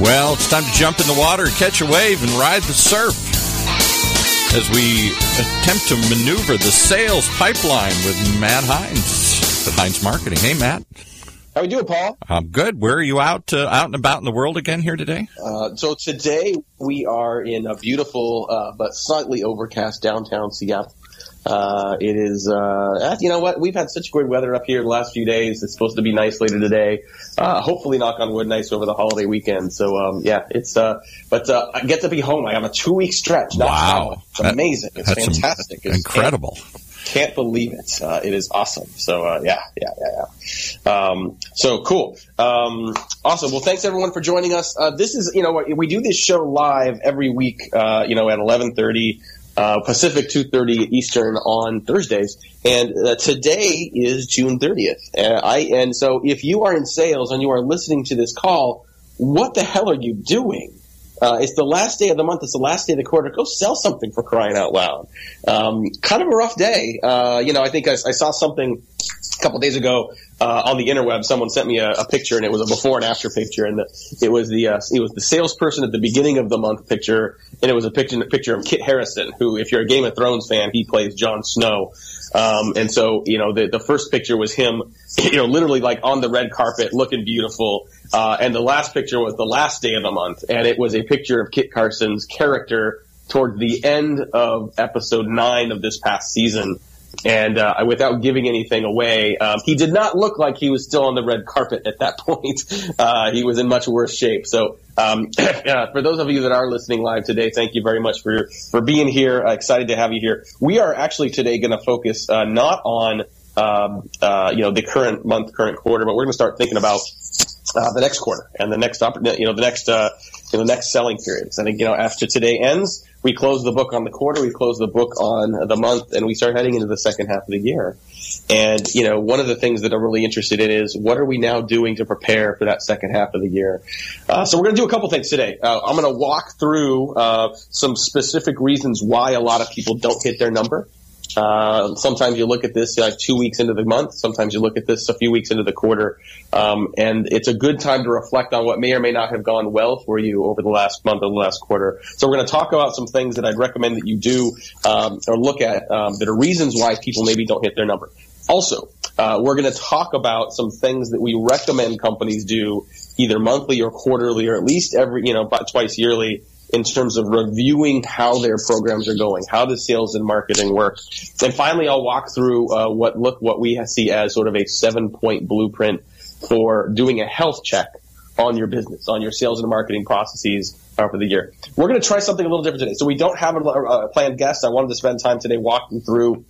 Well, it's time to jump in the water, catch a wave, and ride the surf as we attempt to maneuver the sales pipeline with Matt Heinz at Heinz Marketing. Hey, Matt. How are you doing, Paul? I'm good. Where are you out and about in the world again here today? So today we are in a beautiful but slightly overcast downtown Seattle. It is, you know what, we've had such great weather up here the last few days. It's supposed to be nice later today. Hopefully, knock on wood, nice over the holiday weekend. So, yeah, it's, but I get to be home. I have a 2-week stretch. Wow. It's amazing. It's fantastic. It's incredible. Can't believe it. It is awesome. So, yeah. So cool. Awesome. Well, thanks everyone for joining us. This is, you know, we do this show live every week, you know, at 11:30. Pacific, 2:30 Eastern on Thursdays. And today is June 30th. And so if you are in sales and you are listening to this call, what the hell are you doing? It's the last day of the month. It's the last day of the quarter. Go sell something, for crying out loud. Kind of a rough day. You know, I think I saw something a couple days ago on the interweb. Someone sent me a picture, and it was a before and after picture, and it was the salesperson at the beginning of the month picture, and it was a picture of Kit Harrison, who, if you're a Game of Thrones fan, he plays Jon Snow. And so, you know, the first picture was him, you know, literally like on the red carpet looking beautiful. And the last picture was the last day of the month. And it was a picture of Kit Carson's character toward the end of episode 9 of this past season. And, without giving anything away, he did not look like he was still on the red carpet at that point. He was in much worse shape. So, for those of you that are listening live today, thank you very much for being here. Excited to have you here. We are actually today going to focus, not on, you know, the current month, current quarter, but we're going to start thinking about the next quarter and the next, the next selling period. So I think, you know, after today ends, we close the book on the quarter, we close the book on the month, and we start heading into the second half of the year. And, you know, one of the things that I'm really interested in is what are we now doing to prepare for that second half of the year? So we're going to do a couple things today. I'm going to walk through some specific reasons why a lot of people don't hit their number. Sometimes you look at this 2 weeks into the month. Sometimes you look at this a few weeks into the quarter. And it's a good time to reflect on what may or may not have gone well for you over the last month or the last quarter. So we're going to talk about some things that I'd recommend that you do, or look at, that are reasons why people maybe don't hit their number. Also, we're going to talk about some things that we recommend companies do either monthly or quarterly, or at least every, you know, about twice yearly, in terms of reviewing how their programs are going, how the sales and marketing work. And finally, I'll walk through what we see as sort of a 7-point blueprint for doing a health check on your business, on your sales and marketing processes for the year. We're going to try something a little different today. So we don't have a planned guest. I wanted to spend time today walking through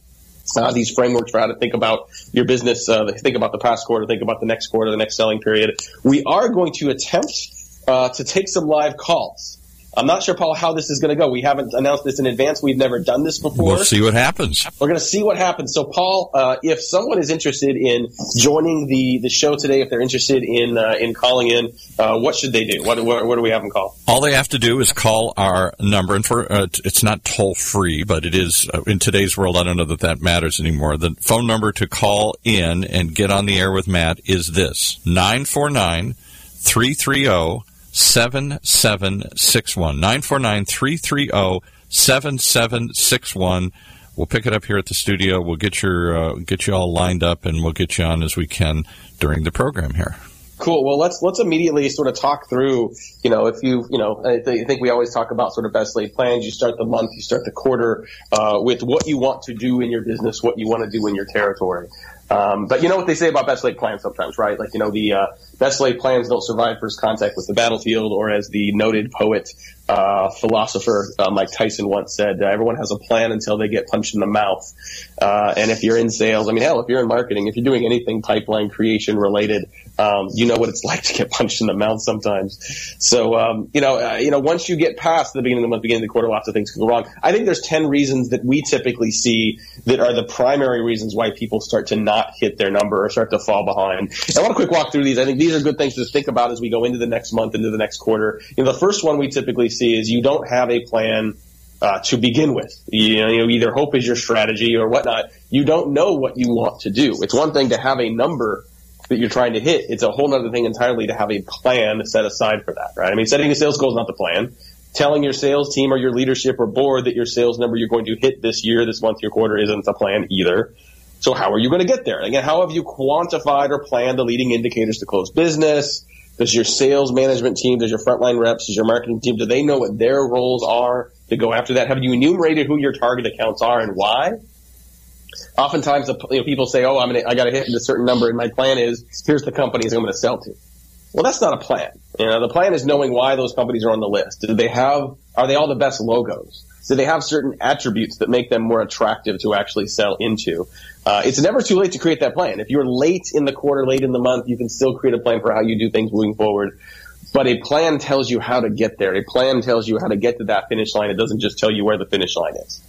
these frameworks for how to think about your business, think about the past quarter, think about the next quarter, the next selling period. We are going to attempt to take some live calls. I'm not sure, Paul, how this is going to go. We haven't announced this in advance. We've never done this before. We'll see what happens. We're going to see what happens. So, Paul, if someone is interested in joining the show today, if they're interested in calling in, what should they do? What do we have them call? All they have to do is call our number. And for it's not toll-free, but it is in today's world. I don't know that matters anymore. The phone number to call in and get on the air with Matt is this, 949-330-7761 949-330-7761. We'll pick it up here at the studio. We'll get you all lined up, and we'll get you on as we can during the program here. Cool. Well, let's immediately sort of talk through, you know, if you, you know, I think we always talk about sort of best laid plans. You start the month, you start the quarter, with what you want to do in your business, what you want to do in your territory. But you know what they say about best laid plans sometimes, right? Like, you know, the best laid plans don't survive first contact with the battlefield, or as the noted poet, philosopher, Mike Tyson once said, everyone has a plan until they get punched in the mouth. And if you're in sales, I mean, hell, if you're in marketing, if you're doing anything pipeline creation related, you know what it's like to get punched in the mouth sometimes. So, you know, once you get past the beginning of the month, beginning of the quarter, lots of things can go wrong. I think there's 10 reasons that we typically see that are the primary reasons why people start to not hit their number or start to fall behind. I want to quick walk through these. I think these are good things to think about as we go into the next month, into the next quarter. You know, the first one we typically see is you don't have a plan to begin with. You know, either hope is your strategy or whatnot. You don't know what you want to do. It's one thing to have a number that you're trying to hit, it's a whole other thing entirely to have a plan set aside for that, right? I mean, setting a sales goal is not the plan. Telling your sales team or your leadership or board that your sales number you're going to hit this year, this month, your quarter isn't the plan either. So how are you going to get there? Again, how have you quantified or planned the leading indicators to close business? Does your sales management team, does your frontline reps, does your marketing team, do they know what their roles are to go after that? Have you enumerated who your target accounts are and why? Oftentimes, you know, people say, oh, I got to hit a certain number, and my plan is, here's the companies I'm going to sell to. Well, that's not a plan. You know, the plan is knowing why those companies are on the list. Are they all the best logos? Do they have certain attributes that make them more attractive to actually sell into? It's never too late to create that plan. If you're late in the quarter, late in the month, you can still create a plan for how you do things moving forward. But a plan tells you how to get there. A plan tells you how to get to that finish line. It doesn't just tell you where the finish line is.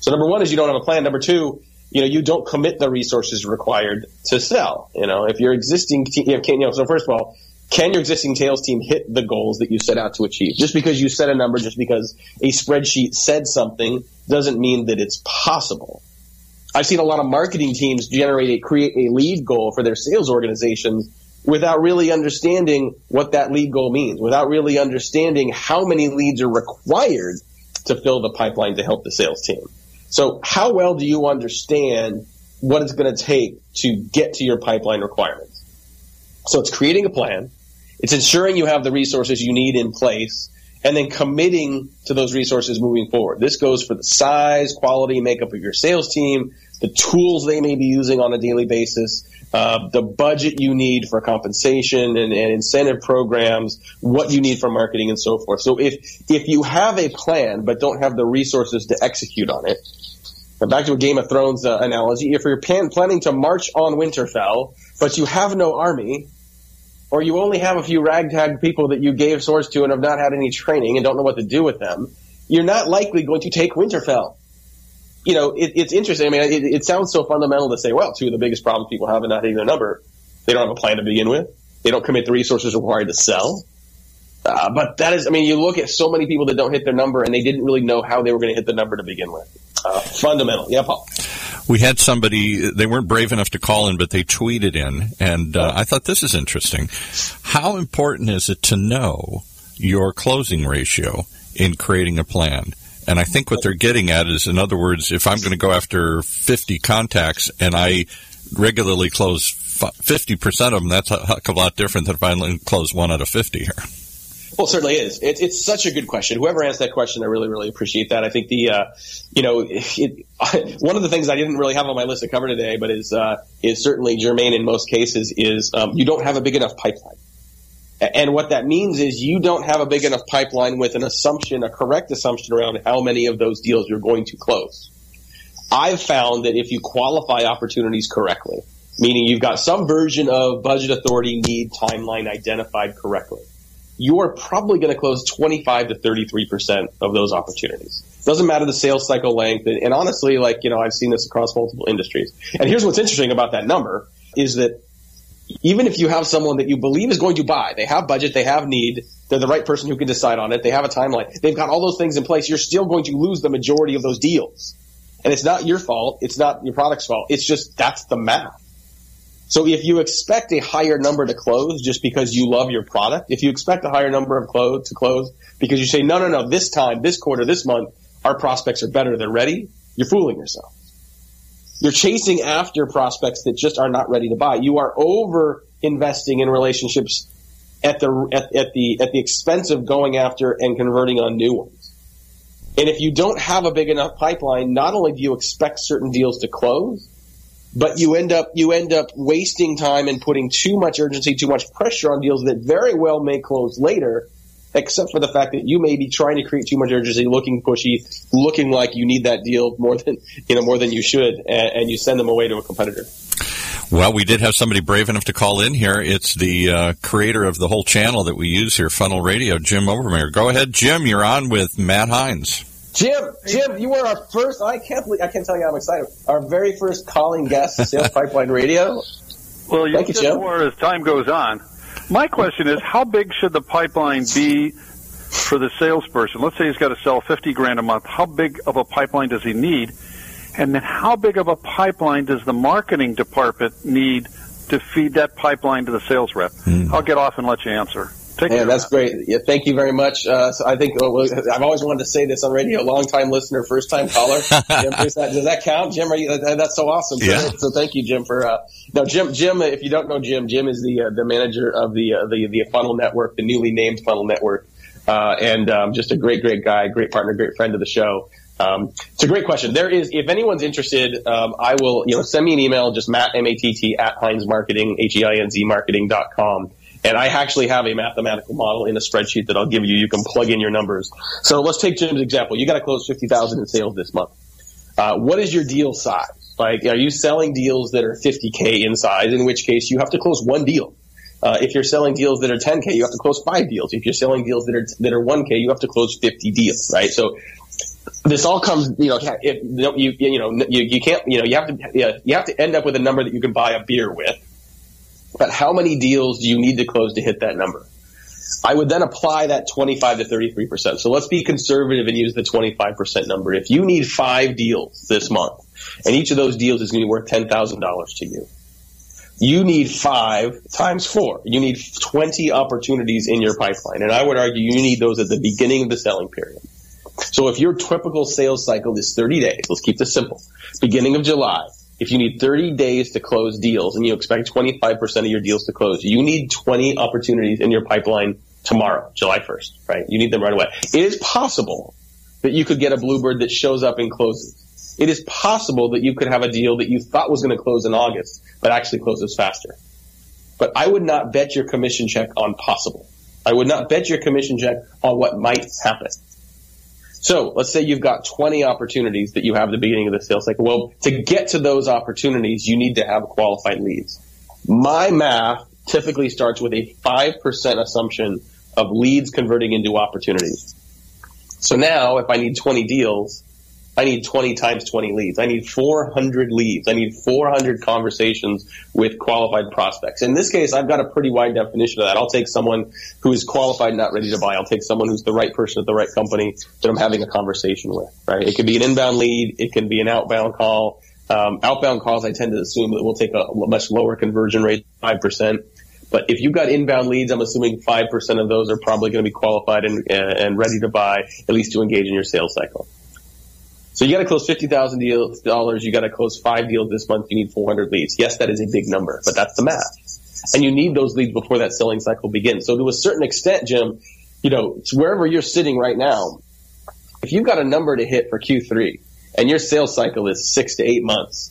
So number one is you don't have a plan. Number two, you know, you don't commit the resources required to sell. You know, if your existing team, so first of all, can your existing sales team hit the goals that you set out to achieve? Just because you set a number, just because a spreadsheet said something doesn't mean that it's possible. I've seen a lot of marketing teams create a lead goal for their sales organizations without really understanding what that lead goal means, without really understanding how many leads are required to fill the pipeline to help the sales team. So how well do you understand what it's going to take to get to your pipeline requirements? So it's creating a plan. It's ensuring you have the resources you need in place and then committing to those resources moving forward. This goes for the size, quality, makeup of your sales team, the tools they may be using on a daily basis, the budget you need for compensation and incentive programs, what you need for marketing and so forth. So if you have a plan but don't have the resources to execute on it, back to a Game of Thrones analogy, if you're planning to march on Winterfell but you have no army, or you only have a few ragtag people that you gave swords to and have not had any training and don't know what to do with them, you're not likely going to take Winterfell. You know, it's interesting. I mean, it sounds so fundamental to say, well, two of the biggest problems people have in not hitting their number, they don't have a plan to begin with. They don't commit the resources required to sell. But that is, you look at so many people that don't hit their number and they didn't really know how they were going to hit the number to begin with. Fundamental. Yeah, Paul. We had somebody, they weren't brave enough to call in, but they tweeted in, and I thought this is interesting. How important is it to know your closing ratio in creating a plan? And I think what they're getting at is, in other words, if I'm going to go after 50 contacts and I regularly close 50% of them, that's a heck of a lot different than if I only close 1 out of 50 here. Well, it certainly is. It's such a good question. Whoever asked that question, I really, really appreciate that. I think one of the things I didn't really have on my list to cover today, but is certainly germane in most cases, is you don't have a big enough pipeline. And what that means is you don't have a big enough pipeline with a correct assumption around how many of those deals you're going to close. I've found that if you qualify opportunities correctly, meaning you've got some version of budget authority, need, timeline identified correctly, you're probably going to close 25 to 33% of those opportunities. Doesn't matter the sales cycle length. And honestly, I've seen this across multiple industries. And here's what's interesting about that number is that even if you have someone that you believe is going to buy, they have budget, they have need, they're the right person who can decide on it, they have a timeline, they've got all those things in place, you're still going to lose the majority of those deals. And it's not your fault. It's not your product's fault. It's just that's the math. So if you expect a higher number to close just because you love your product, if you expect a higher number to close because you say, no, this time, this quarter, this month, our prospects are better, they're ready, you're fooling yourself. You're chasing after prospects that just are not ready to buy. You are over investing in relationships at the expense of going after and converting on new ones. And if you don't have a big enough pipeline, not only do you expect certain deals to close, but you end up wasting time and putting too much urgency, too much pressure on deals that very well may close later, except for the fact that you may be trying to create too much urgency, looking pushy, looking like you need that deal more than you should, and you send them away to a competitor. Well, we did have somebody brave enough to call in here. It's the creator of the whole channel that we use here, Funnel Radio, Jim Overmeyer. Go ahead, Jim. You're on with Matt Heinz. Jim, you were our first. I can't tell you how I'm excited. Our very first calling guest, Sales Pipeline Radio. Well, you get more as time goes on. My question is, how big should the pipeline be for the salesperson? Let's say he's got to sell $50,000 a month. How big of a pipeline does he need? And then how big of a pipeline does the marketing department need to feed that pipeline to the sales rep. Mm. I'll get off and let you answer. Yeah, that's great. Yeah, thank you very much. So I think I've always wanted to say this on radio. Long-time listener, first-time caller. Jim, does that count, Jim? That's so awesome. Yeah. So thank you, Jim, for no, Jim. If you don't know Jim, Jim is the manager of the Funnel Network, the newly named Funnel Network, and just a great guy, great partner, great friend of the show. It's a great question. There is, if anyone's interested, I will, send me an email, just Matt MATT at Heinz Marketing, HEINZMarketing.com. And I actually have a mathematical model in a spreadsheet that I'll give you. You can plug in your numbers. So let's take Jim's example. You got to close 50,000 in sales this month. What is your deal size? Like, are you selling deals that are 50K in size? In which case, you have to close one deal. If you're selling deals that are 10K, you have to close 5 deals. If you're selling deals that are 1K, you have to close 50 deals, right? So this all comes, you have to end up with a number that you can buy a beer with. But how many deals do you need to close to hit that number? I would then apply that 25 to 33%. So let's be conservative and use the 25% number. If you need 5 deals this month, and each of those deals is going to be worth $10,000 to you, you need 5 times 4. You need 20 opportunities in your pipeline. And I would argue you need those at the beginning of the selling period. So if your typical sales cycle is 30 days, let's keep this simple, beginning of July, if you need 30 days to close deals and you expect 25% of your deals to close, you need 20 opportunities in your pipeline tomorrow, July 1st, right? You need them right away. It is possible that you could get a bluebird that shows up and closes. It is possible that you could have a deal that you thought was going to close in August, but actually closes faster. But I would not bet your commission check on possible. I would not bet your commission check on what might happen. So let's say you've got 20 opportunities that you have at the beginning of the sales cycle. Well, to get to those opportunities, you need to have qualified leads. My math typically starts with a 5% assumption of leads converting into opportunities. So now if I need 20 deals, I need 20 times 20 leads. I need 400 leads. I need 400 conversations with qualified prospects. In this case, I've got a pretty wide definition of that. I'll take someone who is qualified, not ready to buy. I'll take someone who's the right person at the right company that I'm having a conversation with, right? It could be an inbound lead. It can be an outbound call. Outbound calls, I tend to assume that will take a much lower conversion rate, 5%. But if you've got inbound leads, I'm assuming 5% of those are probably going to be qualified and ready to buy, at least to engage in your sales cycle. So you got to close $50,000. You got to close 5 deals this month. You need 400 leads. Yes, that is a big number, but that's the math. And you need those leads before that selling cycle begins. So to a certain extent, Jim, it's wherever you're sitting right now, if you've got a number to hit for Q3 and your sales cycle is 6 to 8 months,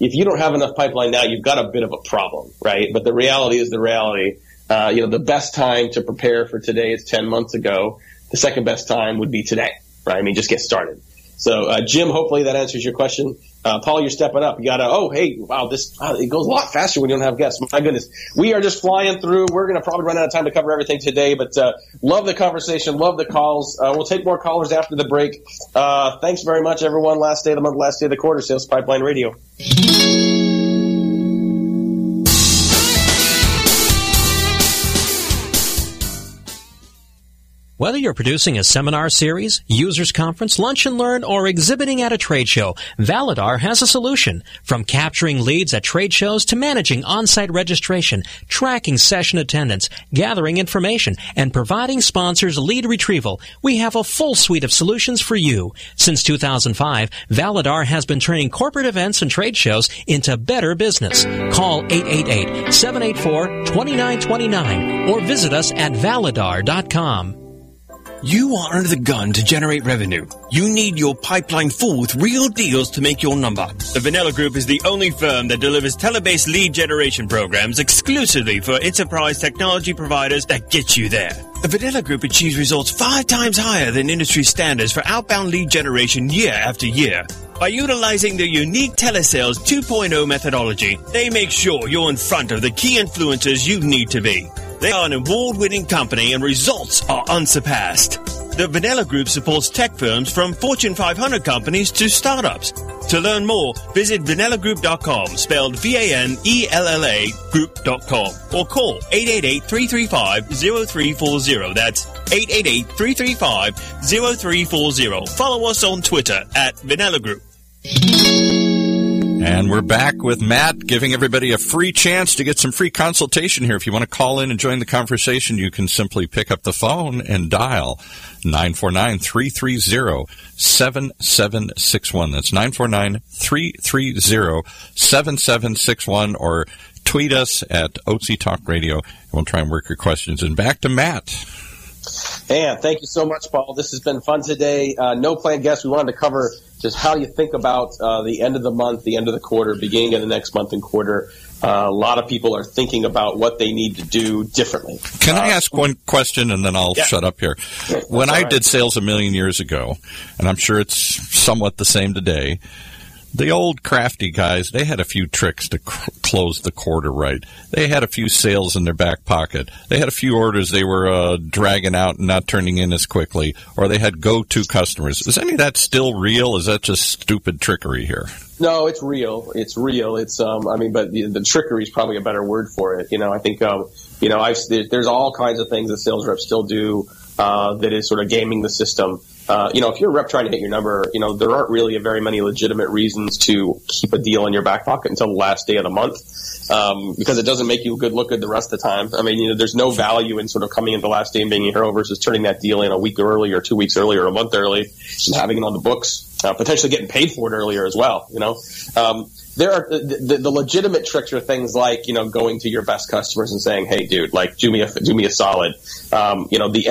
if you don't have enough pipeline now, you've got a bit of a problem, right? But the reality is the reality. The best time to prepare for today is 10 months ago. The second best time would be today, right? I mean, just get started. So, Jim, hopefully that answers your question. Paul, you're stepping up. You got to, it goes a lot faster when you don't have guests. My goodness. We are just flying through. We're going to probably run out of time to cover everything today, but love the conversation, love the calls. We'll take more callers after the break. Thanks very much, everyone. Last day of the month, last day of the quarter, Sales Pipeline Radio. Whether you're producing a seminar series, users conference, lunch and learn, or exhibiting at a trade show, Validar has a solution. From capturing leads at trade shows to managing on-site registration, tracking session attendance, gathering information, and providing sponsors lead retrieval, we have a full suite of solutions for you. Since 2005, Validar has been turning corporate events and trade shows into better business. Call 888-784-2929 or visit us at validar.com. You are under the gun to generate revenue. You need your pipeline full with real deals to make your number. The Vanella Group is the only firm that delivers tele-based lead generation programs exclusively for enterprise technology providers that get you there. The Vanella Group achieves results 5 times higher than industry standards for outbound lead generation year after year. By utilizing their unique Telesales 2.0 methodology, they make sure you're in front of the key influencers you need to be. They are an award-winning company and results are unsurpassed. The Vanella Group supports tech firms from Fortune 500 companies to startups. To learn more, visit vanellagroup.com, spelled V-A-N-E-L-L-A, group.com, or call 888-335-0340. That's 888-335-0340. Follow us on Twitter at Vanella Group. And we're back with Matt, giving everybody a free chance to get some free consultation here. If you want to call in and join the conversation, you can simply pick up the phone and dial 949-330-7761. That's 949-330-7761, or tweet us at OC Talk Radio, and we'll try and work your questions. And back to Matt. And thank you so much, Paul. This has been fun today. No planned guests. We wanted to cover just how you think about the end of the month, the end of the quarter, beginning of the next month and quarter. A lot of people are thinking about what they need to do differently. Can I ask one question, and then I'll shut up here? Yeah, when I did sales a million years ago, and I'm sure it's somewhat the same today, the old crafty guys, they had a few tricks to close the quarter right. They had a few sales in their back pocket. They had a few orders they were dragging out and not turning in as quickly, or they had go-to customers. Is any of that still real? Is that just stupid trickery here? No, it's real. It's real. It's but the trickery is probably a better word for it. You know, I think there's all kinds of things that sales reps still do that is sort of gaming the system. If you're a rep trying to hit your number, there aren't really very many legitimate reasons to keep a deal in your back pocket until the last day of the month, because it doesn't make you look good the rest of the time. I mean, there's no value in sort of coming in the last day and being a hero versus turning that deal in a week early or 2 weeks early or a month early and having it on the books, potentially getting paid for it earlier as well, There are the legitimate tricks are things like, going to your best customers and saying, "Hey, dude, like, do me a solid." The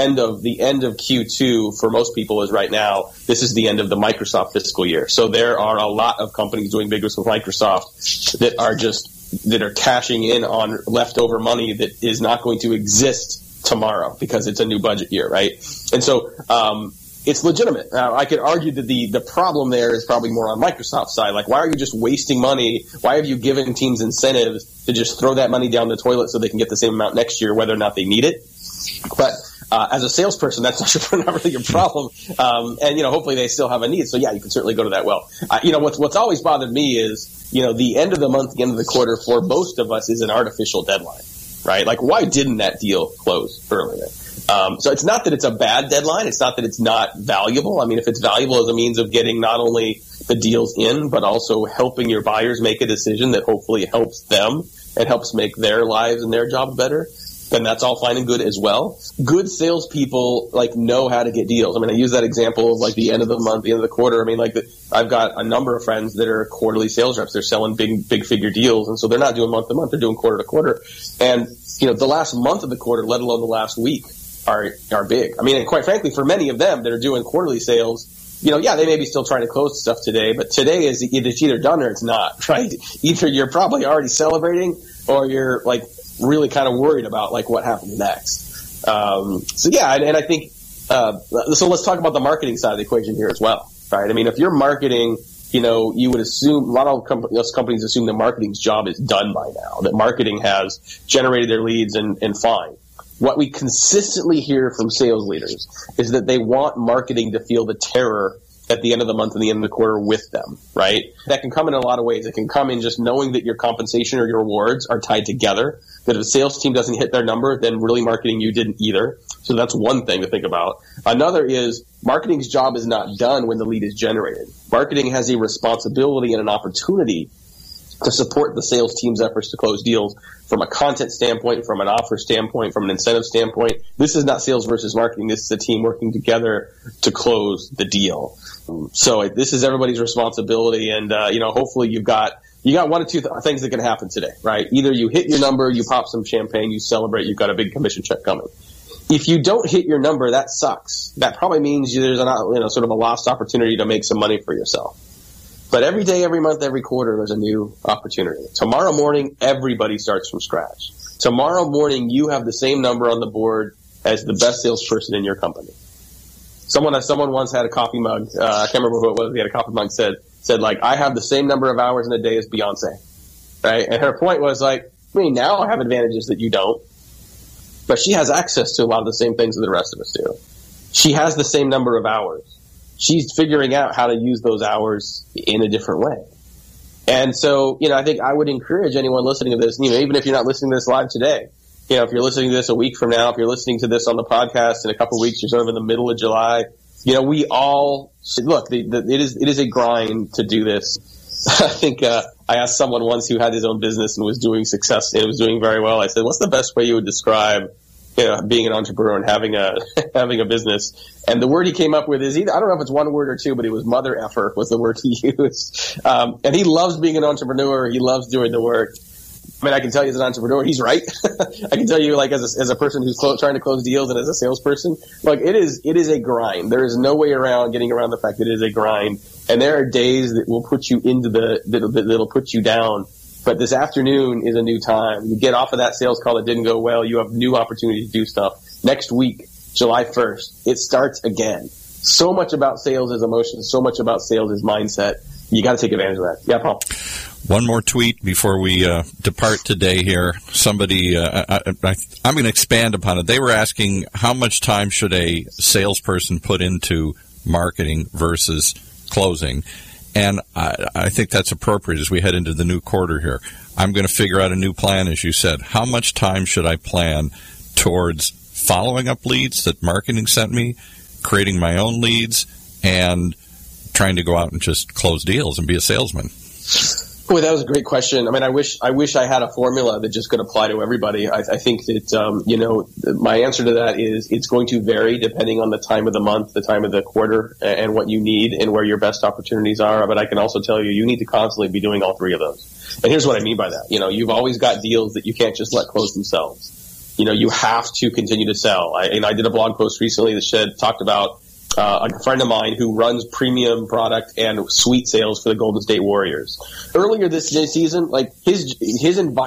end of Q2 for most people is right now. This is the end of the Microsoft fiscal year, so there are a lot of companies doing business with Microsoft that are cashing in on leftover money that is not going to exist tomorrow because it's a new budget year, right? And so, it's legitimate. Now, I could argue that the problem there is probably more on Microsoft's side. Like, why are you just wasting money? Why have you given teams incentives to just throw that money down the toilet so they can get the same amount next year, whether or not they need it? But as a salesperson, that's not really your problem. And hopefully they still have a need. So, yeah, you can certainly go to that well. What's always bothered me is, the end of the month, the end of the quarter for most of us is an artificial deadline, right? Like, why didn't that deal close earlier? So it's not that it's a bad deadline. It's not that it's not valuable. I mean, if it's valuable as a means of getting not only the deals in, but also helping your buyers make a decision that hopefully helps them and helps make their lives and their job better, then that's all fine and good as well. Good salespeople know how to get deals. I mean, I use that example of the end of the month, the end of the quarter. I mean, I've got a number of friends that are quarterly sales reps. They're selling big figure deals, and so they're not doing month to month. They're doing quarter to quarter, and the last month of the quarter, let alone the last week, are big. I mean, and quite frankly, for many of them that are doing quarterly sales, they may be still trying to close stuff today, but today it's either done or it's not, right? Either you're probably already celebrating or you're really kind of worried about what happened next. I think so let's talk about the marketing side of the equation here as well, right? I mean, if you're marketing, you would assume, a lot of companies assume that marketing's job is done by now, that marketing has generated their leads and fine. What we consistently hear from sales leaders is that they want marketing to feel the terror at the end of the month and the end of the quarter with them, right? That can come in a lot of ways. It can come in just knowing that your compensation or your rewards are tied together, that if a sales team doesn't hit their number, then really marketing you didn't either. So that's one thing to think about. Another is marketing's job is not done when the lead is generated. Marketing has a responsibility and an opportunity to support the sales team's efforts to close deals from a content standpoint, from an offer standpoint, from an incentive standpoint. This is not sales versus marketing. This is a team working together to close the deal. So this is everybody's responsibility. And, hopefully you got one or two things that can happen today, right? Either you hit your number, you pop some champagne, you celebrate, you've got a big commission check coming. If you don't hit your number, that sucks. That probably means there's sort of a lost opportunity to make some money for yourself. But every day, every month, every quarter, there's a new opportunity. Tomorrow morning, everybody starts from scratch. Tomorrow morning, you have the same number on the board as the best salesperson in your company. Someone once had a coffee mug. I can't remember who it was. He had a coffee mug said I have the same number of hours in a day as Beyonce, right? And her point was now I have advantages that you don't, but she has access to a lot of the same things that the rest of us do. She has the same number of hours. She's figuring out how to use those hours in a different way. And so, I think I would encourage anyone listening to this, even if you're not listening to this live today, if you're listening to this a week from now, if you're listening to this on the podcast in a couple of weeks, you're sort of in the middle of July, we all should look, it is a grind to do this. I think I asked someone once who had his own business and was doing success and was doing very well. I said, "What's the best way you would describe, you know, being an entrepreneur and having a having a business?" And the word he came up with is either, I don't know if it's one word or two, but it was mother effer was the word he used. And he loves being an entrepreneur. He loves doing the work. I mean, I can tell you as an entrepreneur, he's right. I can tell you, like, as a person who's trying to close deals and as a salesperson, like, it is a grind. There is no way around getting around the fact that it is a grind. And there are days that will put you into that'll put you down. But this afternoon is a new time. You get off of that sales call that didn't go well. You have new opportunity to do stuff. Next week, July 1st, it starts again. So much about sales is emotion. So much about sales is mindset. You got to take advantage of that. Yeah, Paul. One more tweet before we depart today here. Somebody, I'm going to expand upon it. They were asking how much time should a salesperson put into marketing versus closing. And I think that's appropriate as we head into the new quarter here. I'm going to figure out a new plan, as you said. How much time should I plan towards following up leads that marketing sent me, creating my own leads, and trying to go out and just close deals and be a salesman? Boy, that was a great question. I mean, I wish I had a formula that just could apply to everybody. I think that, my answer to that is it's going to vary depending on the time of the month, the time of the quarter, and what you need and where your best opportunities are. But I can also tell you, you need to constantly be doing all three of those. And here's what I mean by that. You know, you've always got deals that you can't just let close themselves. You know, you have to continue to sell. I did a blog post recently that talked about a friend of mine who runs premium product and suite sales for the Golden State Warriors. Earlier this season, like his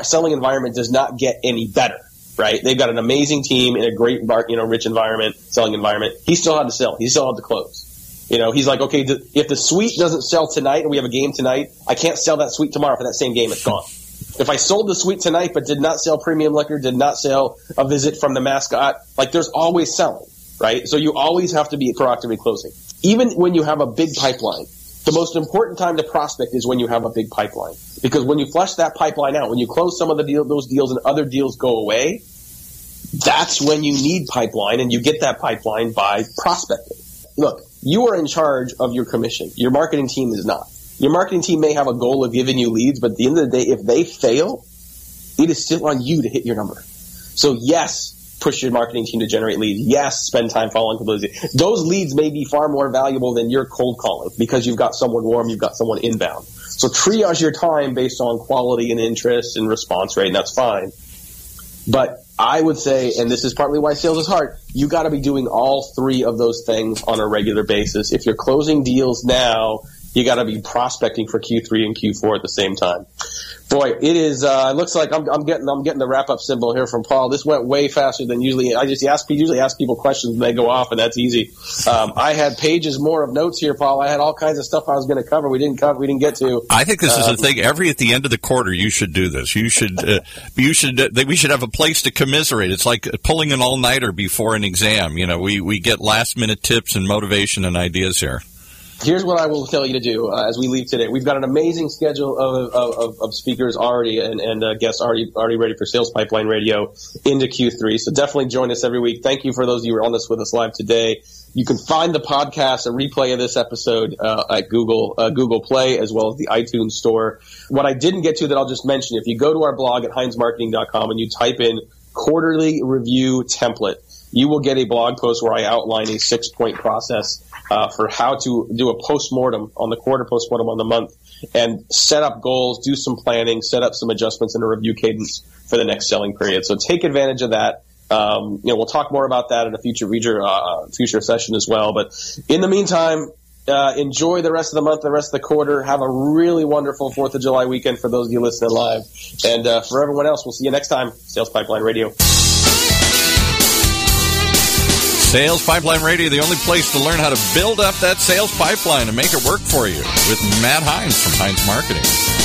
selling environment does not get any better, right? They've got an amazing team in a great, rich environment, selling environment. He still had to sell. He still had to close. You know, he's like, okay, if the suite doesn't sell tonight and we have a game tonight, I can't sell that suite tomorrow for that same game. It's gone. If I sold the suite tonight but did not sell premium liquor, did not sell a visit from the mascot, like there's always selling. Right? So you always have to be proactively closing. Even when you have a big pipeline, the most important time to prospect is when you have a big pipeline. Because when you flush that pipeline out, when you close some of those deals and other deals go away, that's when you need pipeline, and you get that pipeline by prospecting. Look, you are in charge of your commission. Your marketing team is not. Your marketing team may have a goal of giving you leads, but at the end of the day, if they fail, it is still on you to hit your number. So yes, push your marketing team to generate leads. Yes, spend time following up those leads. Those leads may be far more valuable than your cold calling because you've got someone warm, you've got someone inbound. So triage your time based on quality and interest and response rate, and that's fine. But I would say, and this is partly why sales is hard, you got to be doing all three of those things on a regular basis. If you're closing deals now, you got to be prospecting for Q3 and Q4 at the same time. Boy, it is. It looks like I'm getting the wrap up symbol here from Paul. This went way faster than usually. I just usually ask people questions and they go off, and that's easy. I had pages more of notes here, Paul. I had all kinds of stuff I was going to cover. We didn't get to. I think this is a thing. Every at the end of the quarter, you should do this. You should. We should have a place to commiserate. It's like pulling an all nighter before an exam. You know, we get last minute tips and motivation and ideas here. Here's what I will tell you to do as we leave today. We've got an amazing schedule of speakers already and guests already ready for Sales Pipeline Radio into Q3. So definitely join us every week. Thank you for those of you who are on this with us live today. You can find the podcast, a replay of this episode at Google Play as well as the iTunes Store. What I didn't get to that I'll just mention, if you go to our blog at HeinzMarketing.com and you type in quarterly review template, you will get a blog post where I outline a 6-point process for how to do a postmortem on the quarter, postmortem on the month, and set up goals, do some planning, set up some adjustments and a review cadence for the next selling period. So take advantage of that. We'll talk more about that in a future session as well. But in the meantime, enjoy the rest of the month, the rest of the quarter. Have a really wonderful 4th of July weekend for those of you listening live. And for everyone else, we'll see you next time. Sales Pipeline Radio. Sales Pipeline Radio, the only place to learn how to build up that sales pipeline and make it work for you, with Matt Heinz from Heinz Marketing.